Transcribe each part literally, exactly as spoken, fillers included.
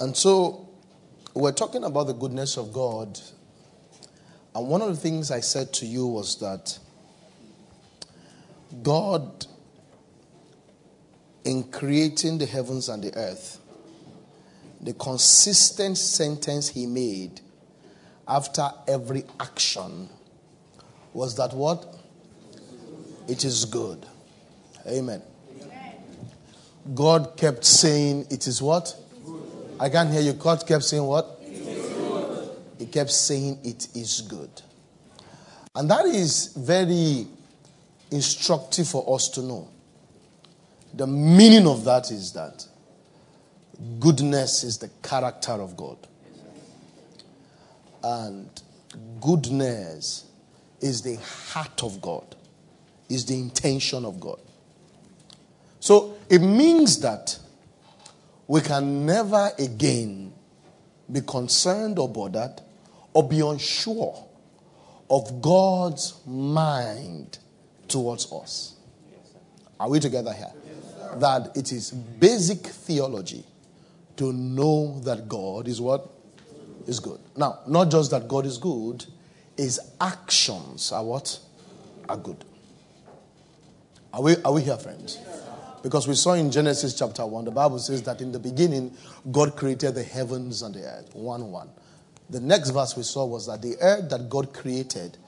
And so we're talking about the goodness of God. And one of the things I said to you was that God, in creating the heavens and the earth, the consistent sentence he made after every action was that what? It is good. Amen. Amen. God kept saying it is what? Good. I can't hear you. God kept saying what? It is good. He kept saying it is good. And that is very instructive for us to know. The meaning of that is that goodness is the character of God. And goodness is the heart of God, is the intention of God. So it means that we can never again be concerned or bothered or be unsure of God's mind towards us. Are we together here? Yes, that it is basic theology to know that God is what? Is good. Now, not just that God is good, his actions are what? Are good. Are we, are we here, friends? Because we saw in Genesis chapter one, the Bible says that in the beginning, God created the heavens and the earth. One, one. The next verse we saw was that the earth that God created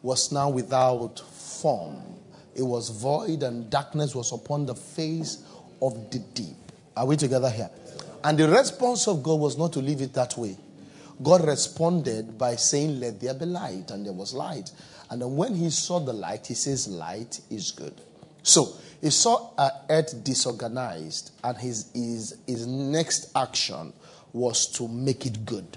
was now without form. It was void and darkness was upon the face of the deep. Are we together here? And the response of God was not to leave it that way. God responded by saying, let there be light. And there was light. And then when he saw the light, he says, light is good. So he saw an earth disorganized. And his, his, his next action was to make it good.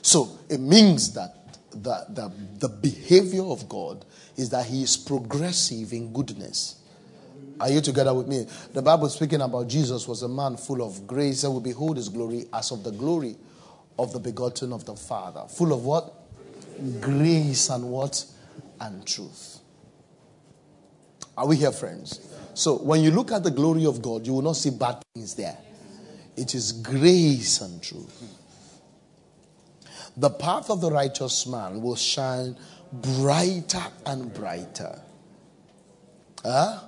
So it means that the, the, the behavior of God is that he is progressive in goodness. Are you together with me? The Bible speaking about Jesus was a man full of grace, and we behold his glory as of the glory of the begotten of the Father. Full of what? Grace and what? And truth. Are we here, friends? So when you look at the glory of God, you will not see bad things there. It is grace and truth. The path of the righteous man will shine brighter and brighter. Huh?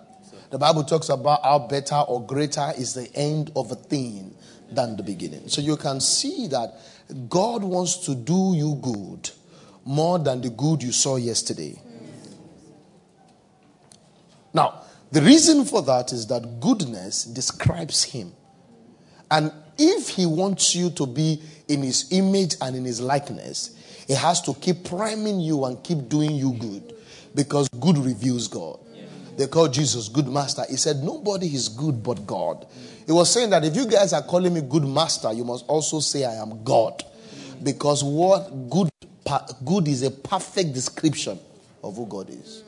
The Bible talks about how better or greater is the end of a thing than the beginning. So you can see that God wants to do you good more than the good you saw yesterday. Now, the reason for that is that goodness describes him. And if he wants you to be in his image and in his likeness, he has to keep priming you and keep doing you good, because good reveals God. They called Jesus good master. He said, nobody is good but God. He was saying that if you guys are calling me good master, you must also say I am God. Because what good good is a perfect description of who God is.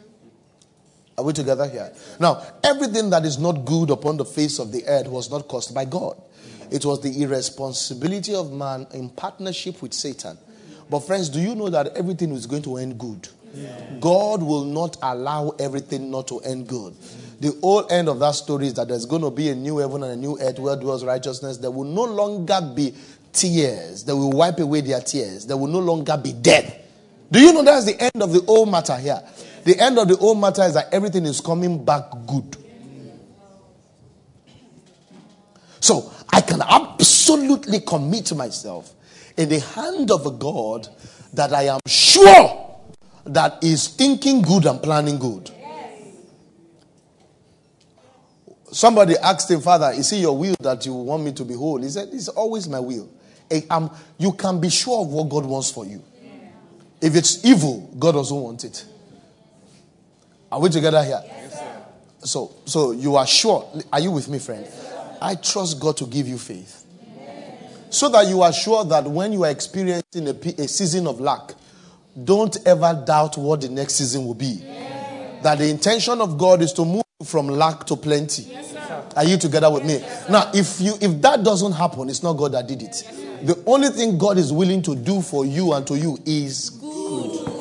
Are we together here? Now, everything that is not good upon the face of the earth was not caused by God. It was the irresponsibility of man in partnership with Satan. But friends, do you know that everything is going to end good? Yeah. God will not allow everything not to end good. The whole end of that story is that there's going to be a new heaven and a new earth where dwells righteousness. There will no longer be tears. They will wipe away their tears. There will no longer be death. Do you know that's the end of the whole matter here? The end of the whole matter is that everything is coming back good. So I can absolutely commit myself in the hand of a God that I am sure that is thinking good and planning good. Yes. Somebody asked him, Father, is it your will that you want me to be whole? He said, it's always my will. I'm, you can be sure of what God wants for you. Yeah. If it's evil, God doesn't want it. Are we together here? Yes, sir. So, so you are sure. Are you with me, friend? Yes, I trust God to give you faith. Yes. So that you are sure that when you are experiencing a, a season of lack, don't ever doubt what the next season will be. Yes. That the intention of God is to move from lack to plenty. Yes, sir. Are you together with me? Yes, now, if you if that doesn't happen, it's not God that did it. Yes, the only thing God is willing to do for you and to you is good. good.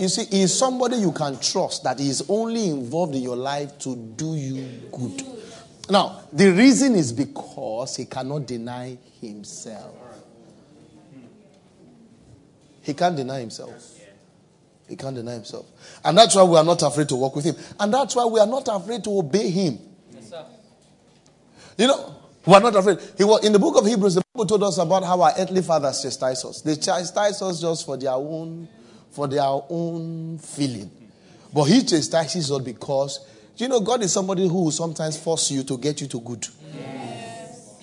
You see, he is somebody you can trust that is only involved in your life to do you good. Now, the reason is because he cannot deny himself. He can't deny himself. He can't deny himself. And that's why we are not afraid to walk with him. And that's why we are not afraid to obey him. Yes, sir. You know, we are not afraid. He was, in the book of Hebrews, the Bible told us about how our earthly fathers chastise us. They chastise us just for their own, for their own feeling. But he chastises us because, you know, God is somebody who will sometimes force you to get you to good. Yes.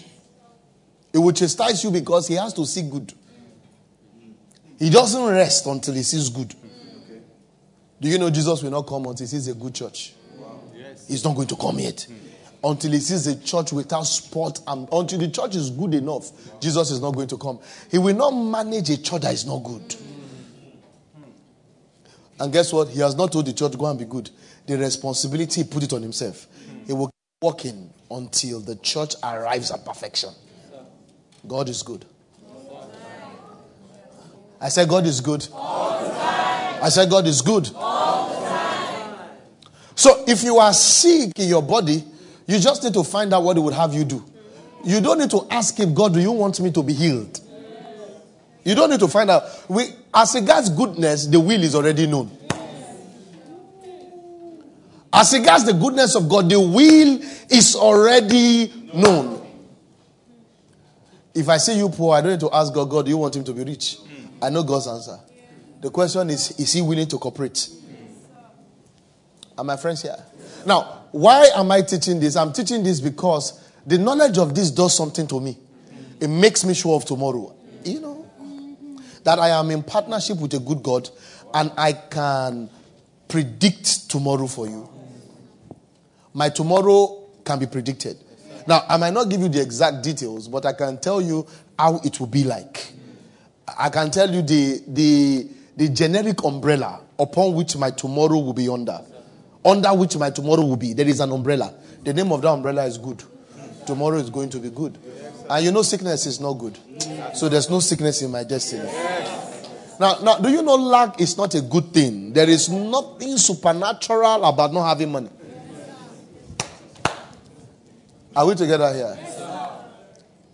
He will chastise you because he has to see good. He doesn't rest until he sees good. Do you know Jesus will not come until he sees a good church? Wow. Yes. He's not going to come yet. Hmm. Until he sees a church without spot, and until the church is good enough, wow, Jesus is not going to come. He will not manage a church that is not good. Hmm. And guess what? He has not told the church, go and be good. The responsibility, he put it on himself. Hmm. He will keep walking until the church arrives at perfection. Yes, God is good. All I said God is good. All I said God is good. All the time. So if you are sick in your body, you just need to find out what it would have you do. You don't need to ask him, God, do you want me to be healed? You don't need to find out. We, as regards goodness, the will is already known. As regards the goodness of God, the will is already known. If I see you poor, I don't need to ask God, God, do you want him to be rich? I know God's answer. The question is, is he willing to cooperate? Are my friends here? Now, why am I teaching this? I'm teaching this because the knowledge of this does something to me. It makes me sure of tomorrow. You know, that I am in partnership with a good God and I can predict tomorrow for you. My tomorrow can be predicted. Now, I might not give you the exact details, but I can tell you how it will be like. I can tell you the the... the generic umbrella upon which my tomorrow will be under. Under which my tomorrow will be. There is an umbrella. The name of that umbrella is good. Tomorrow is going to be good. And you know sickness is not good. So there's no sickness in my destiny. Now, now, do you know lack is not a good thing? There is nothing supernatural about not having money. Are we together here?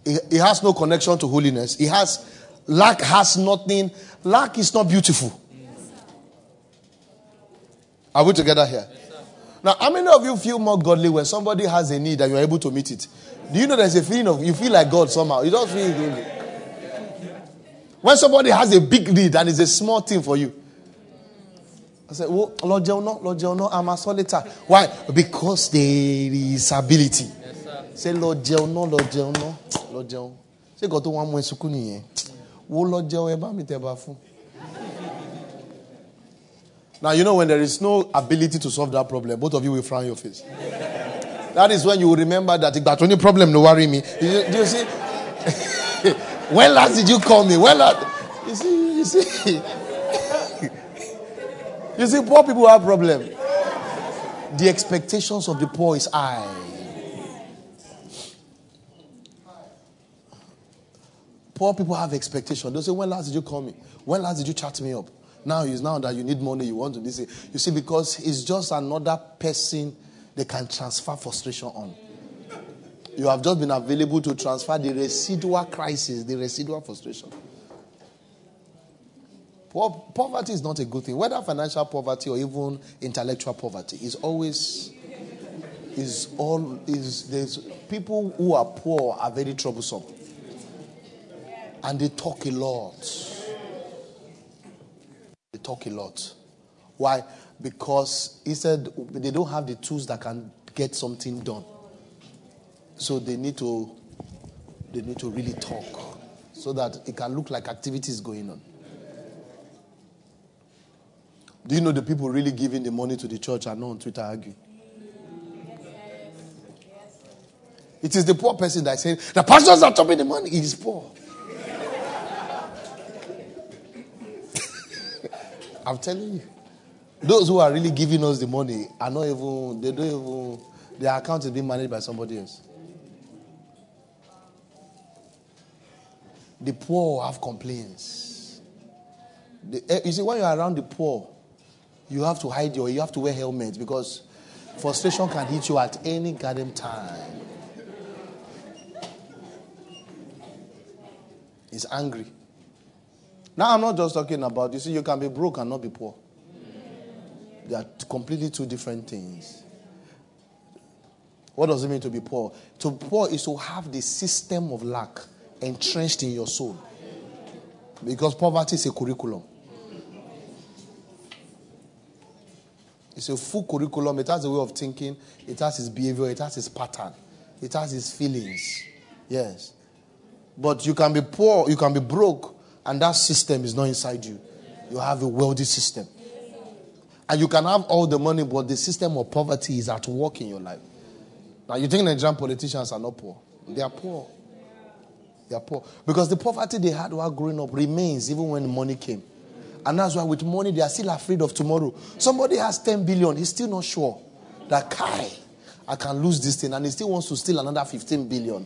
It, it has no connection to holiness. It has... Lack has nothing. Lack is not beautiful. Yes, are we together here? Yes, now, how many of you feel more godly when somebody has a need and you're able to meet it? Do you know there's a feeling of, you feel like God somehow. You don't feel godly. When somebody has a big need and it's a small thing for you. I say, oh, Lord Jono, Lord Jono, I'm a solitaire. Why? Because there is ability. Yes, sir. Say, Lord Jono, Lord Jono, Lord Jono. Say, God, don't want more sukuni, eh? Now, you know, when there is no ability to solve that problem, both of you will frown your face. That is when you will remember that if that only problem, no worry me. Do you, do you see? When last did you call me? When last? You see, you see. You see, poor people have problem. The expectations of the poor is high. Poor people have expectation. They'll say, when last did you call me? When last did you chat me up? Now is now that you need money, you want to this. You see, because it's just another person they can transfer frustration on. You have just been available to transfer the residual crisis, the residual frustration. Po- poverty is not a good thing. Whether financial poverty or even intellectual poverty is always... is all is there's people who are poor are very troublesome. And they talk a lot. They talk a lot. Why? Because he said they don't have the tools that can get something done. So they need to, they need to really talk so that it can look like activities going on. Do you know the people really giving the money to the church are not on Twitter arguing? It is the poor person that is saying, the pastors are topping the money. He is poor. I'm telling you, those who are really giving us the money are not even, they don't even, their account is being managed by somebody else. The poor have complaints. The, you see, when you are around the poor, you have to hide your, you have to wear helmets because Frustration can hit you at any goddamn time. He's angry. Now, I'm not just talking about, you see, you can be broke and not be poor. They are completely two different things. What does it mean to be poor? To be poor is to have the system of lack entrenched in your soul. Because poverty is a curriculum. It's a full curriculum. It has a way of thinking. It has its behavior. It has its pattern. It has its feelings. Yes. But you can be poor. You can be broke. And that system is not inside you. You have a wealthy system. And you can have all the money, but the system of poverty is at work in your life. Now, you think Nigerian politicians are not poor. They are poor. They are poor. Because the poverty they had while growing up remains even when money came. And that's why with money, they are still afraid of tomorrow. Somebody has ten billion. He's still not sure that, Kai, I can lose this thing. And he still wants to steal another fifteen billion.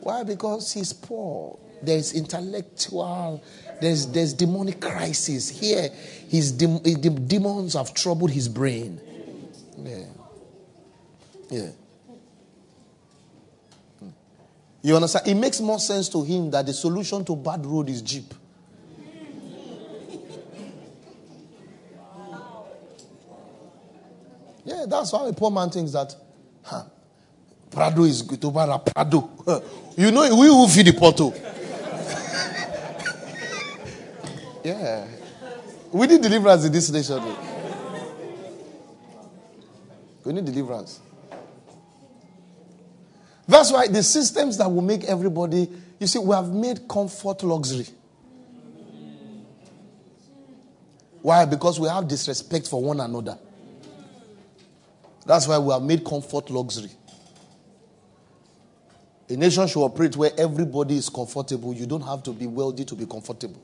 Why? Because he's poor. There's intellectual, there's there's demonic crisis here. His dem, the demons have troubled his brain. Yeah, yeah. You understand? It makes more sense to him that the solution to bad road is jeep. Yeah, that's why a poor man thinks that. Huh, Prado is good to buy a Prado. You know, we will feed the Porto. Yeah. We need deliverance in this nation. We need deliverance. That's why the systems that will make everybody, you see, we have made comfort luxury. Why? Because we have disrespect for one another. That's why we have made comfort luxury. A nation should operate where everybody is comfortable. You don't have to be wealthy to be comfortable.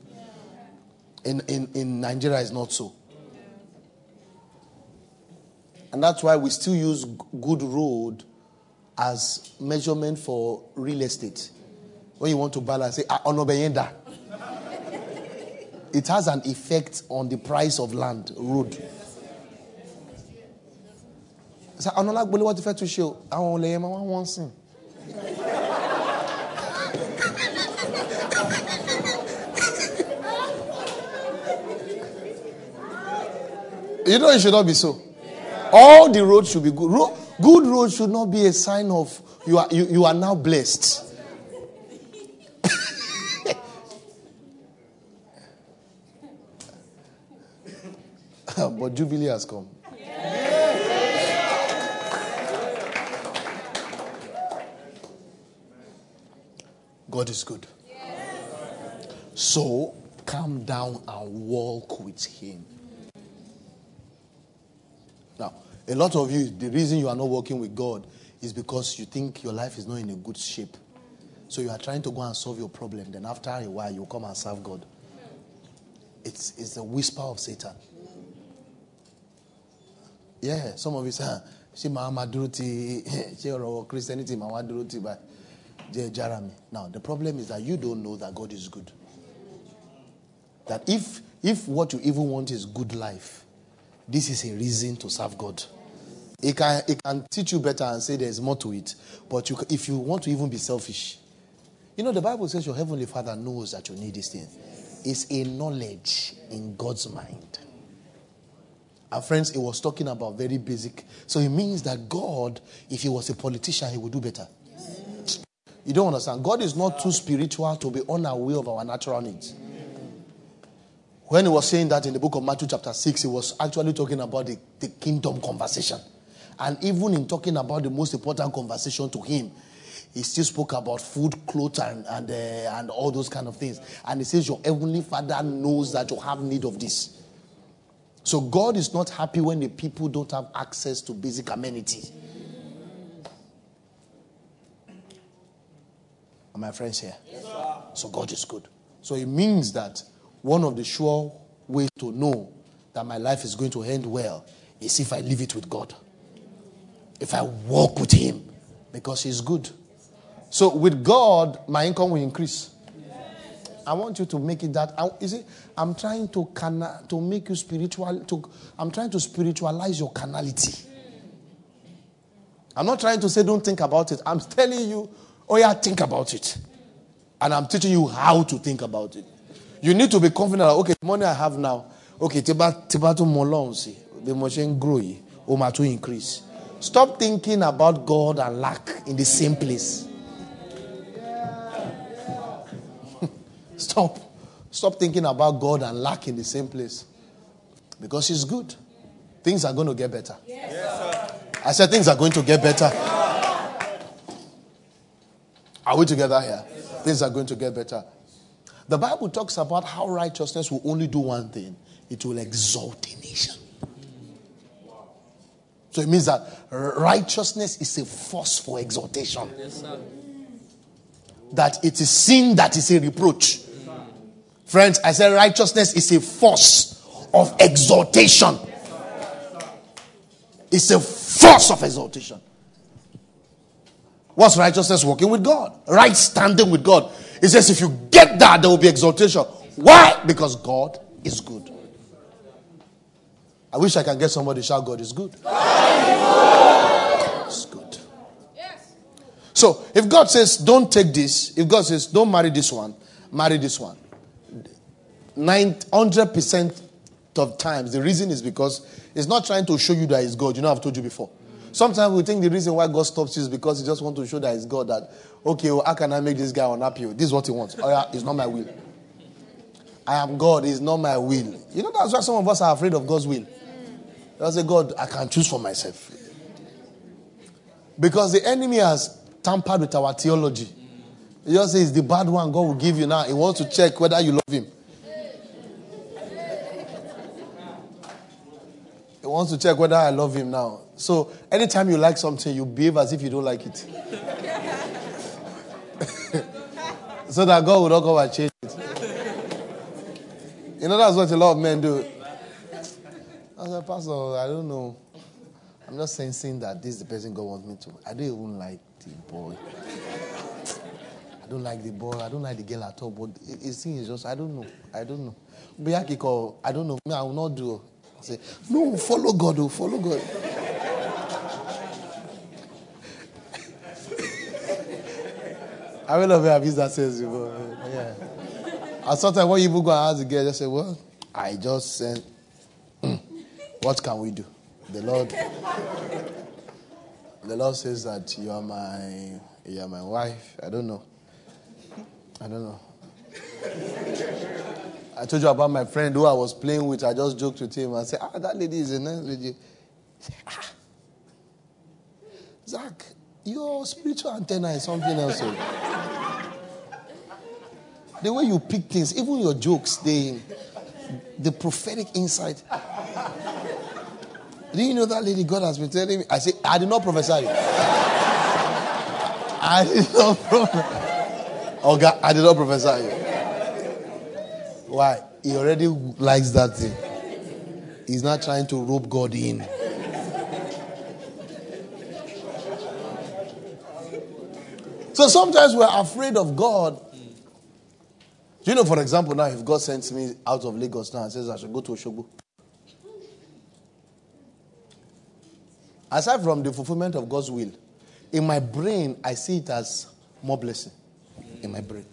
In, in, in Nigeria, it's not so. And that's why we still use good road as measurement for real estate. When you want to balance, say, Onobeyenda. It has an effect on the price of land, road. Say, Onolagbole, what effect to show? I want to one thing. You know it should not be so. Yeah. All the roads should be good. Road, good roads should not be a sign of you are you, you are now blessed. But Jubilee has come. God is good. Yes. So come down and walk with him. Now, a lot of you, the reason you are not working with God is because you think your life is not in a good shape. So you are trying to go and solve your problem. Then after a while, you come and serve God. It's, it's the whisper of Satan. Yeah, some of you say, she Mama Duruti, she or Christianity, Mama Duruti, but Jeremy. Now, the problem is that you don't know that God is good. That if if what you even want is good life, this is a reason to serve God. It can, it can teach you better and say there's more to it. But you, if you want to even be selfish, you know, the Bible says your heavenly Father knows that you need this thing. It's a knowledge in God's mind. And friends, it was talking about very basic. So it means that God, if he was a politician, he would do better. You don't understand. God is not too spiritual to be unaware of our natural needs. When he was saying that in the book of Matthew chapter six, he was actually talking about the, the kingdom conversation. And even in talking about the most important conversation to him, he still spoke about food, clothes, and, and, uh, and all those kind of things. And he says, your heavenly Father knows that you have need of this. So God is not happy when the people don't have access to basic amenity. Are my friends here? Yes, sir. So God is good. So it means that one of the sure ways to know that my life is going to end well is if I live it with God. If I walk with him, because he's good. So with God, my income will increase. Yes. I want you to make it that. I, you see, I'm trying to cana- to make you spiritual. To, I'm trying to spiritualize your carnality. I'm not trying to say don't think about it. I'm telling you, oh yeah, think about it. And I'm teaching you how to think about it. You need to be confident that, okay, the money I have now, okay, tibato molonsi, the machine grow, oh my to increase. Stop thinking about God and lack in the same place. Stop. Stop thinking about God and lack in the same place. Because it's good. Things are going to get better. Yes, sir. I said things are going to get better. Are we together here? Yes, things are going to get better. The Bible talks about how righteousness will only do one thing. It will exalt a nation. So it means that righteousness is a force for exaltation. Yes, sir. That it is sin that is a reproach. Yes, sir. Friends, I said righteousness is a force of exaltation. Yes, sir. It's a force of exaltation. What's righteousness? Working with God. Right standing with God. It says if you get that, there will be exaltation. Why? Because God is good. I wish I can get somebody to shout, God is good. God is good. Yes. So, if God says, don't take this. If God says, don't marry this one. Marry this one. one hundred percent of times, the reason is because it's not trying to show you that it's God. You know, I've told you before. Sometimes we think the reason why God stops you is because he just wants to show that it's God that, okay, well, how can I make this guy unhappy? This is what he wants. Oh, yeah, it's not my will. I am God. It's not my will. You know, that's why some of us are afraid of God's will. They'll say, God, I can choose for myself. Because the enemy has tampered with our theology. He just says, the bad one God will give you now. He wants to check whether you love him. He wants to check whether I love him now. So, anytime you like something, you behave as if you don't like it. So that God will not go and change it. You know, that's what a lot of men do. I said, Pastor, I don't know. I'm just sensing that this is the person God wants me to. I don't even like the boy. I don't like the boy. I don't like the girl at all. But his thing is just, I don't know. I don't know. I don't know. I will not do. I say, no, follow God. Oh, follow God. I will never have used that sense before. Yeah. And sometimes when you go and ask the girl, just say, well, I just said, what can we do? The Lord, the Lord says that you are my, you are my wife. I don't know. I don't know. I told you about my friend who I was playing with. I just joked with him and said, ah, that lady is a nice lady. Ah. Zach, your spiritual antenna is something else. The way you pick things, even your jokes, they, the prophetic insight. Do you know that lady God has been telling me? I say, I did not prophesy. I did not prophesy. Oh God, I did not prophesy. Why? He already likes that thing. He's not trying to rope God in. So sometimes we're afraid of God. Do you know, for example, now if God sends me out of Lagos now and says I should go to Osogbo, aside from the fulfillment of God's will, in my brain, I see it as more blessing. In my brain.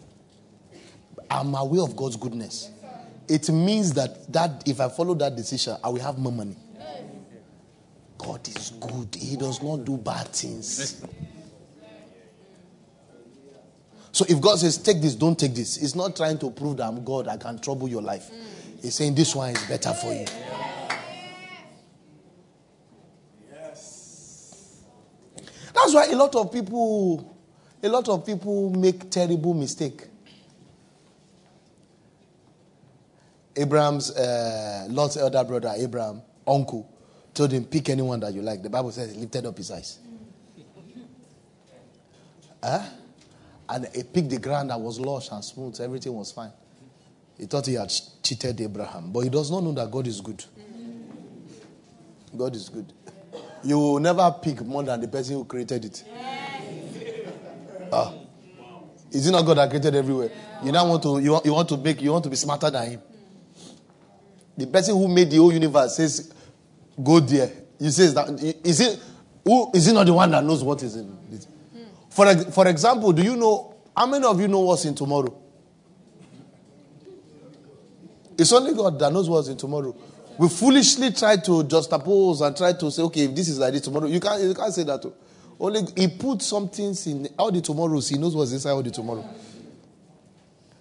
I'm aware of God's goodness. It means that, that if I follow that decision, I will have more money. God is good. He does not do bad things. So if God says, take this, don't take this, it's not trying to prove that I'm God, I can trouble your life. He's saying, this one is better for you. That's why a lot of people, a lot of people make terrible mistake. Abraham's uh, Lord's elder brother, Abraham, uncle, told him, pick anyone that you like. The Bible says he lifted up his eyes. Huh? And he picked the ground that was lush and smooth. Everything was fine. He thought he had cheated Abraham, but he does not know that God is good. God is good. You will never pick more than the person who created it. Yes. Ah. Is it not God that created everywhere? Yeah. You now want to you want, you want to make you want to be smarter than him. The person who made the whole universe says, "Go there." You says that is it Who is he not the one that knows what is in it? For, for example, do you know, how many of you know what's in tomorrow? It's only God that knows what's in tomorrow. We foolishly try to juxtapose and try to say, okay, if this is like this tomorrow, you can't, you can't say that too. Only he put some things in all the tomorrows. He knows what's inside all the tomorrow.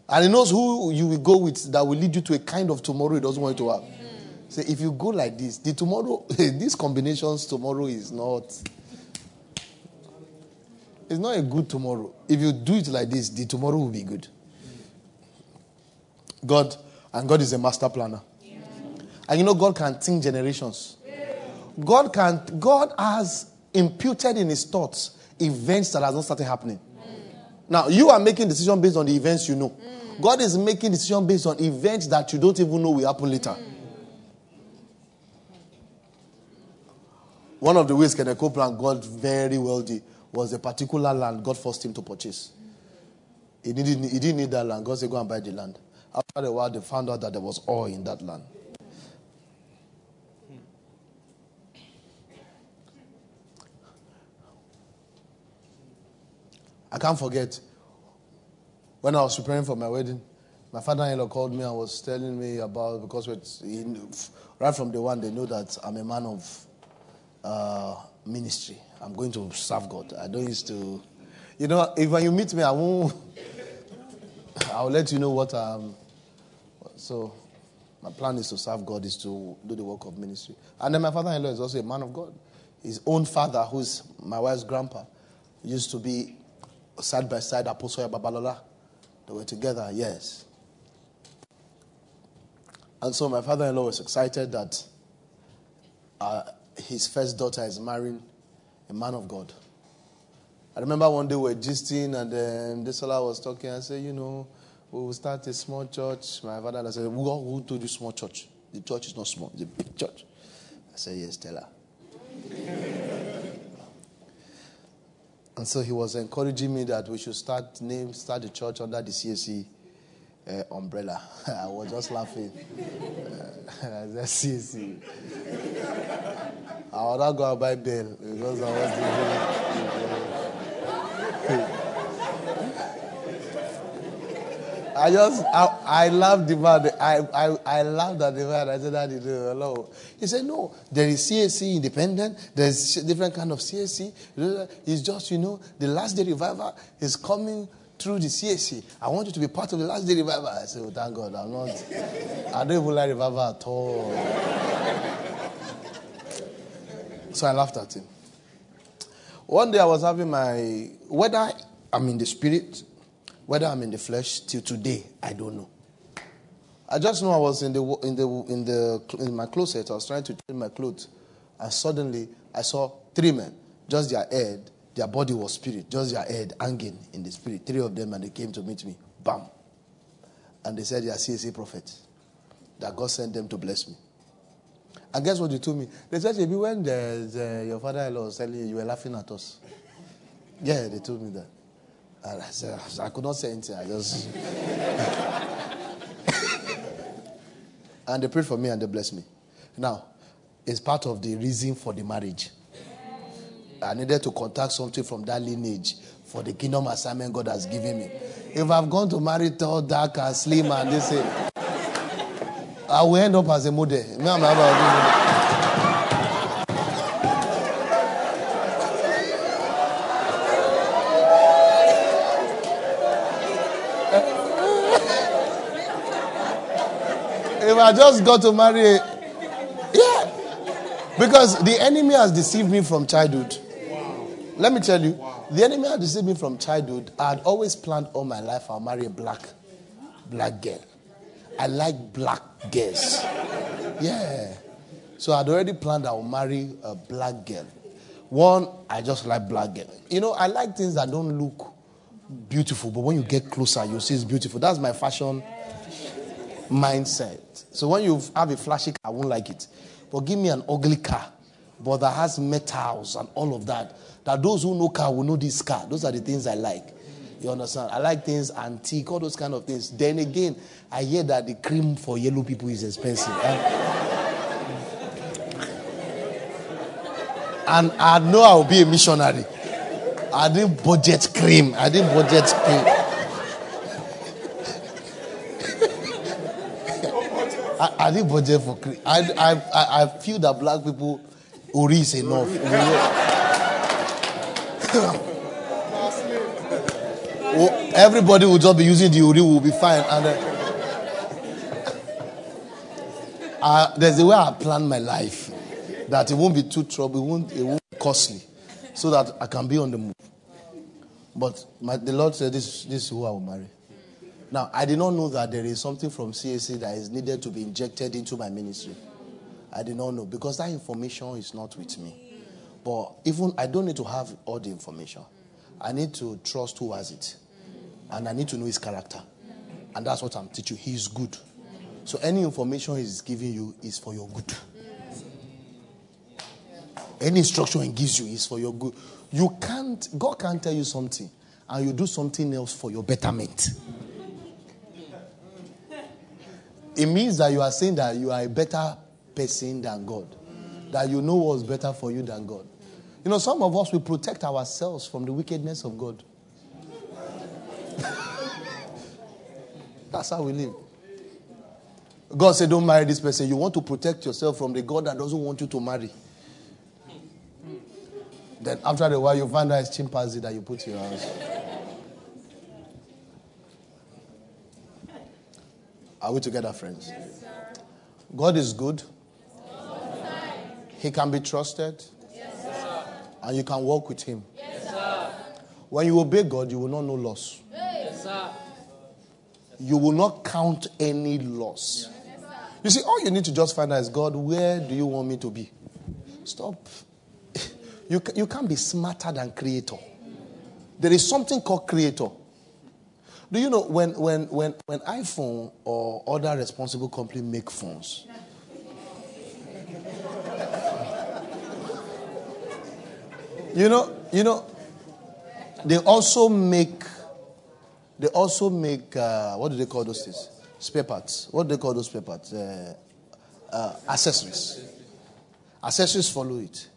And he knows who you will go with that will lead you to a kind of tomorrow he doesn't want you to have. So if you go like this, the tomorrow, these combinations tomorrow is not, it's not a good tomorrow. If you do it like this, the tomorrow will be good. God, and God is a master planner. Yeah. And you know, God can think generations. Yeah. God can, God has imputed in his thoughts events that has not started happening. Mm. Now, you are making decisions based on the events you know. Mm. God is making decisions based on events that you don't even know will happen later. Mm. One of the ways Kenneth Copeland got very wealthy was a particular land God forced him to purchase. He, needed, he didn't need that land. God said, go and buy the land. After a while, they found out that there was oil in that land. I can't forget, when I was preparing for my wedding, my father-in-law called me and was telling me about, because he, right from day one, they know that I'm a man of Uh, ministry. I'm going to serve God. I don't used to, you know, if when you meet me, I won't, I'll let you know what I'm, so my plan is to serve God, is to do the work of ministry. And then my father-in-law is also a man of God. His own father, who's my wife's grandpa, used to be side by side Apostle Babalola. They were together, yes. And so my father-in-law was excited that uh, his first daughter is marrying a man of God. I remember one day we were gisting and then Desola was talking. I said, you know, we will start a small church. My father said, who, who told you small church? The church is not small. It's a big church. I said, yes, tell her. And so he was encouraging me that we should start name, start the church under the C S E uh, umbrella. I was just laughing. Uh, that's C S E. I would not go and buy bail because I was the I just, I, I laughed the man. I, I, I laughed at the man. I said, Daddy, hello. He said, no, there is C A C independent. There's different kind of C A C. It's just, you know, the last day revival is coming through the C A C. I want you to be part of the last day revival. I said, oh, thank God, I'm not, I don't even like revival at all. So I laughed at him. One day I was having my, whether I'm in the spirit, whether I'm in the flesh, till today, I don't know. I just know I was in the in the in the in my closet. I was trying to change my clothes, and suddenly I saw three men. Just their head, their body was spirit. Just their head hanging in the spirit. Three of them, and they came to meet me. Bam, and they said they are C A C prophets. That God sent them to bless me. And guess what they told me? They said, Ebi, when the, the, your father-in-law was telling you, you were laughing at us. Yeah, they told me that. And I said, I could not say anything. I just... And they prayed for me and they blessed me. Now, it's part of the reason for the marriage. I needed to contact something from that lineage for the kingdom assignment God has given me. If I've gone to marry tall, dark, and slim, and they say... I will end up as a model. If I just got to marry, yeah, because the enemy has deceived me from childhood. Wow. Let me tell you, wow. The enemy has deceived me from childhood. I had always planned all my life I'll marry a black, black girl. I like black girls. Yeah. So I'd already planned I would marry a black girl. One, I just like black girl. You know, I like things that don't look beautiful, but when you get closer, you see it's beautiful. That's my fashion mindset. So when you have a flashy car, I won't like it. But give me an ugly car, but that has metals and all of that, that those who know car will know this car. Those are the things I like. You understand? I like things antique, all those kind of things. Then again, I hear that the cream for yellow people is expensive. And I know I'll be a missionary. I didn't budget cream. I didn't budget cream. I, I didn't budget for cream. I, I, I, I feel that black people, Ori is enough. Well, everybody will just be using the Ori, will be fine. And then, I, there's a way I plan my life that it won't be too trouble, it won't, it won't be costly, so that I can be on the move. But my, the Lord said, this, this is who I will marry. Now, I did not know that there is something from C A C that is needed to be injected into my ministry. I did not know, because that information is not with me. But even I don't need to have all the information. I need to trust who has it. And I need to know his character. And that's what I'm teaching. He is good. So any information he's giving you is for your good. Any instruction he gives you is for your good. You can't, God can't tell you something and you do something else for your betterment. It means that you are saying that you are a better person than God. That you know what's better for you than God. You know, some of us, we protect ourselves from the wickedness of God. That's how we live. God said, don't marry this person. You want to protect yourself from the God that doesn't want you to marry. Then after a while, you find out it's chimpanzee that you put in your house. Are we together, friends? Yes, sir. God is good. Yes, he can be trusted. Yes, sir. And you can walk with him. Yes, sir. When you obey God, you will not know loss. Yes, sir. You will not count any loss. Yes. You see, all you need to just find out is, God, where do you want me to be? Stop. You, you can't be smarter than Creator. There is something called Creator. Do you know, when, when, when, when iPhone or other responsible company make phones, you know, you know, they also make, they also make, uh, what do they call those things? Spare parts. What do they call those spare parts? Uh, uh, accessories. Accessories follow it.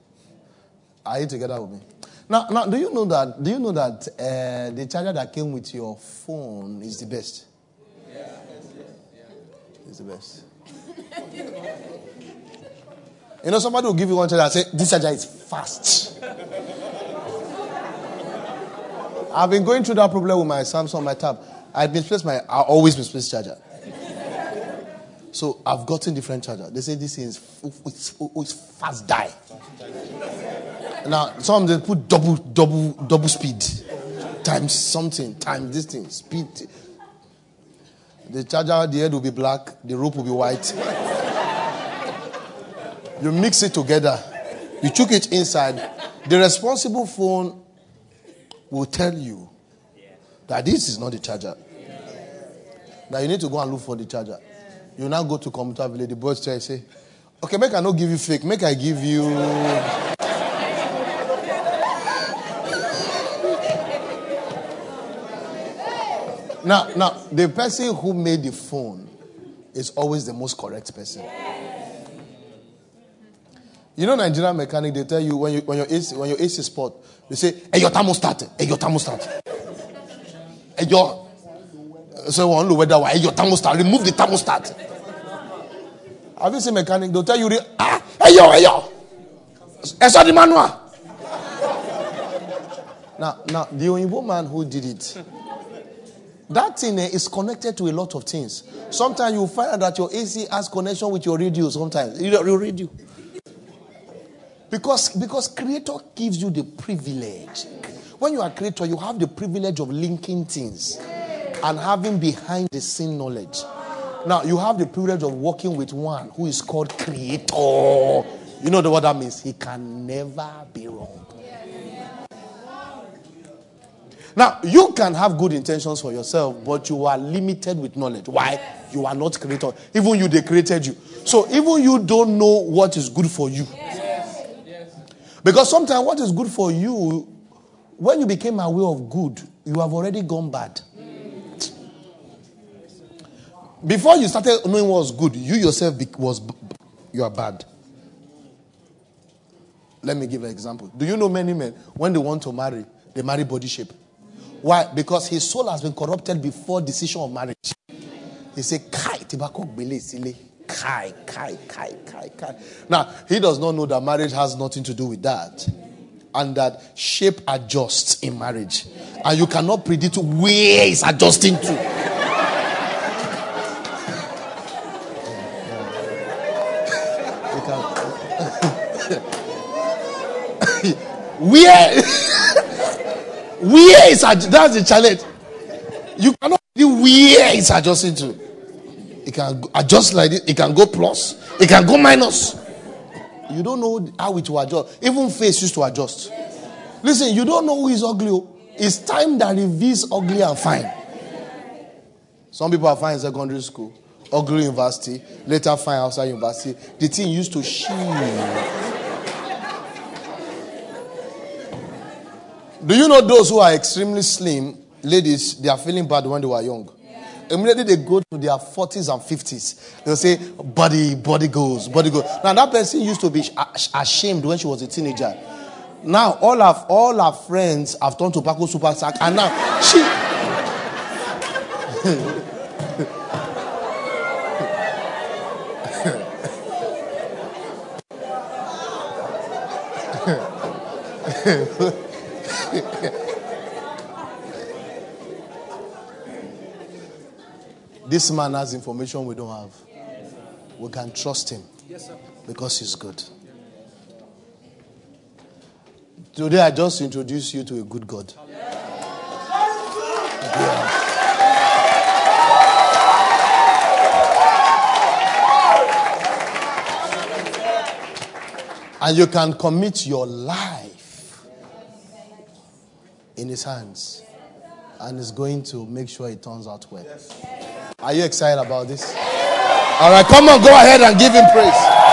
Are you together with me? Now, now, do you know that? Do you know that uh, the charger that came with your phone is the best? Yeah. It's the best. You know, somebody will give you one charger and say, "This charger is fast." I've been going through that problem with my Samsung, my Tab. I misplaced my. I always misplace charger. So I've gotten different charger. They say this is it's, it's fast die. Now some they put double double double speed times something times this thing speed. The charger, the head will be black, the rope will be white. You mix it together. You took it inside. The responsible phone will tell you that this is not the charger. Now you need to go and look for the charger. You now go to computer village. The boys try and say, okay, make I not give you fake. Make I give you... now, now, the person who made the phone is always the most correct person. You know, Nigerian mechanic, they tell you when, you, when your A C, when your A C is spot, they say, hey, your thermostat. Hey, your thermostat. Hey, your... So on the weather, why your thermostat? Remove the thermostat. Have you seen mechanic? They'll tell you, ah, hey yo, hey yo, it's not the manual. Now, now the Oyinbo man who did it, that thing eh, is connected to a lot of things. Sometimes you find out that your A C has connection with your radio. Sometimes your radio, because because Creator gives you the privilege. When you are Creator, you have the privilege of linking things. And having behind the scene knowledge. Now, you have the privilege of working with one who is called Creator. You know what that means? He can never be wrong. Now, you can have good intentions for yourself, but you are limited with knowledge. Why? You are not Creator. Even you, they created you. So, even you don't know what is good for you. Because sometimes what is good for you, when you became aware of good, you have already gone bad. Before you started knowing what was good, you yourself was you are bad. Let me give an example. Do you know many men, when they want to marry, they marry body shape? Why? Because his soul has been corrupted before decision of marriage. He said, Kai, tibakok bele sile. Kai, kai, kai, kai, kai. Now, he does not know that marriage has nothing to do with that. And that shape adjusts in marriage. And you cannot predict where it's adjusting to. Where, where is that's the challenge. You cannot do where it's adjusting to. It can adjust like this. It can go plus. It can go minus. You don't know how it will adjust. Even face used to adjust. Listen, you don't know who is ugly. It's time that reveals ugly and fine. Some people are fine in secondary school, ugly university, later fine outside university. The thing used to sheen. Do you know those who are extremely slim, ladies, they are feeling bad when they were young. Yeah. Immediately they go to their forties and fifties. They'll say, body, body goes, body goes. Now that person used to be ashamed when she was a teenager. Now all of all her friends have turned to Paco Super Sack, and now she... This man has information we don't have. Yes, we can trust him. Yes, sir. Because he's good. Today I just introduce you to a good God. Yes. Yeah. And you can commit your life in his hands. And he's going to make sure it turns out well. Yes. Are you excited about this? All right, come on, go ahead and give him praise.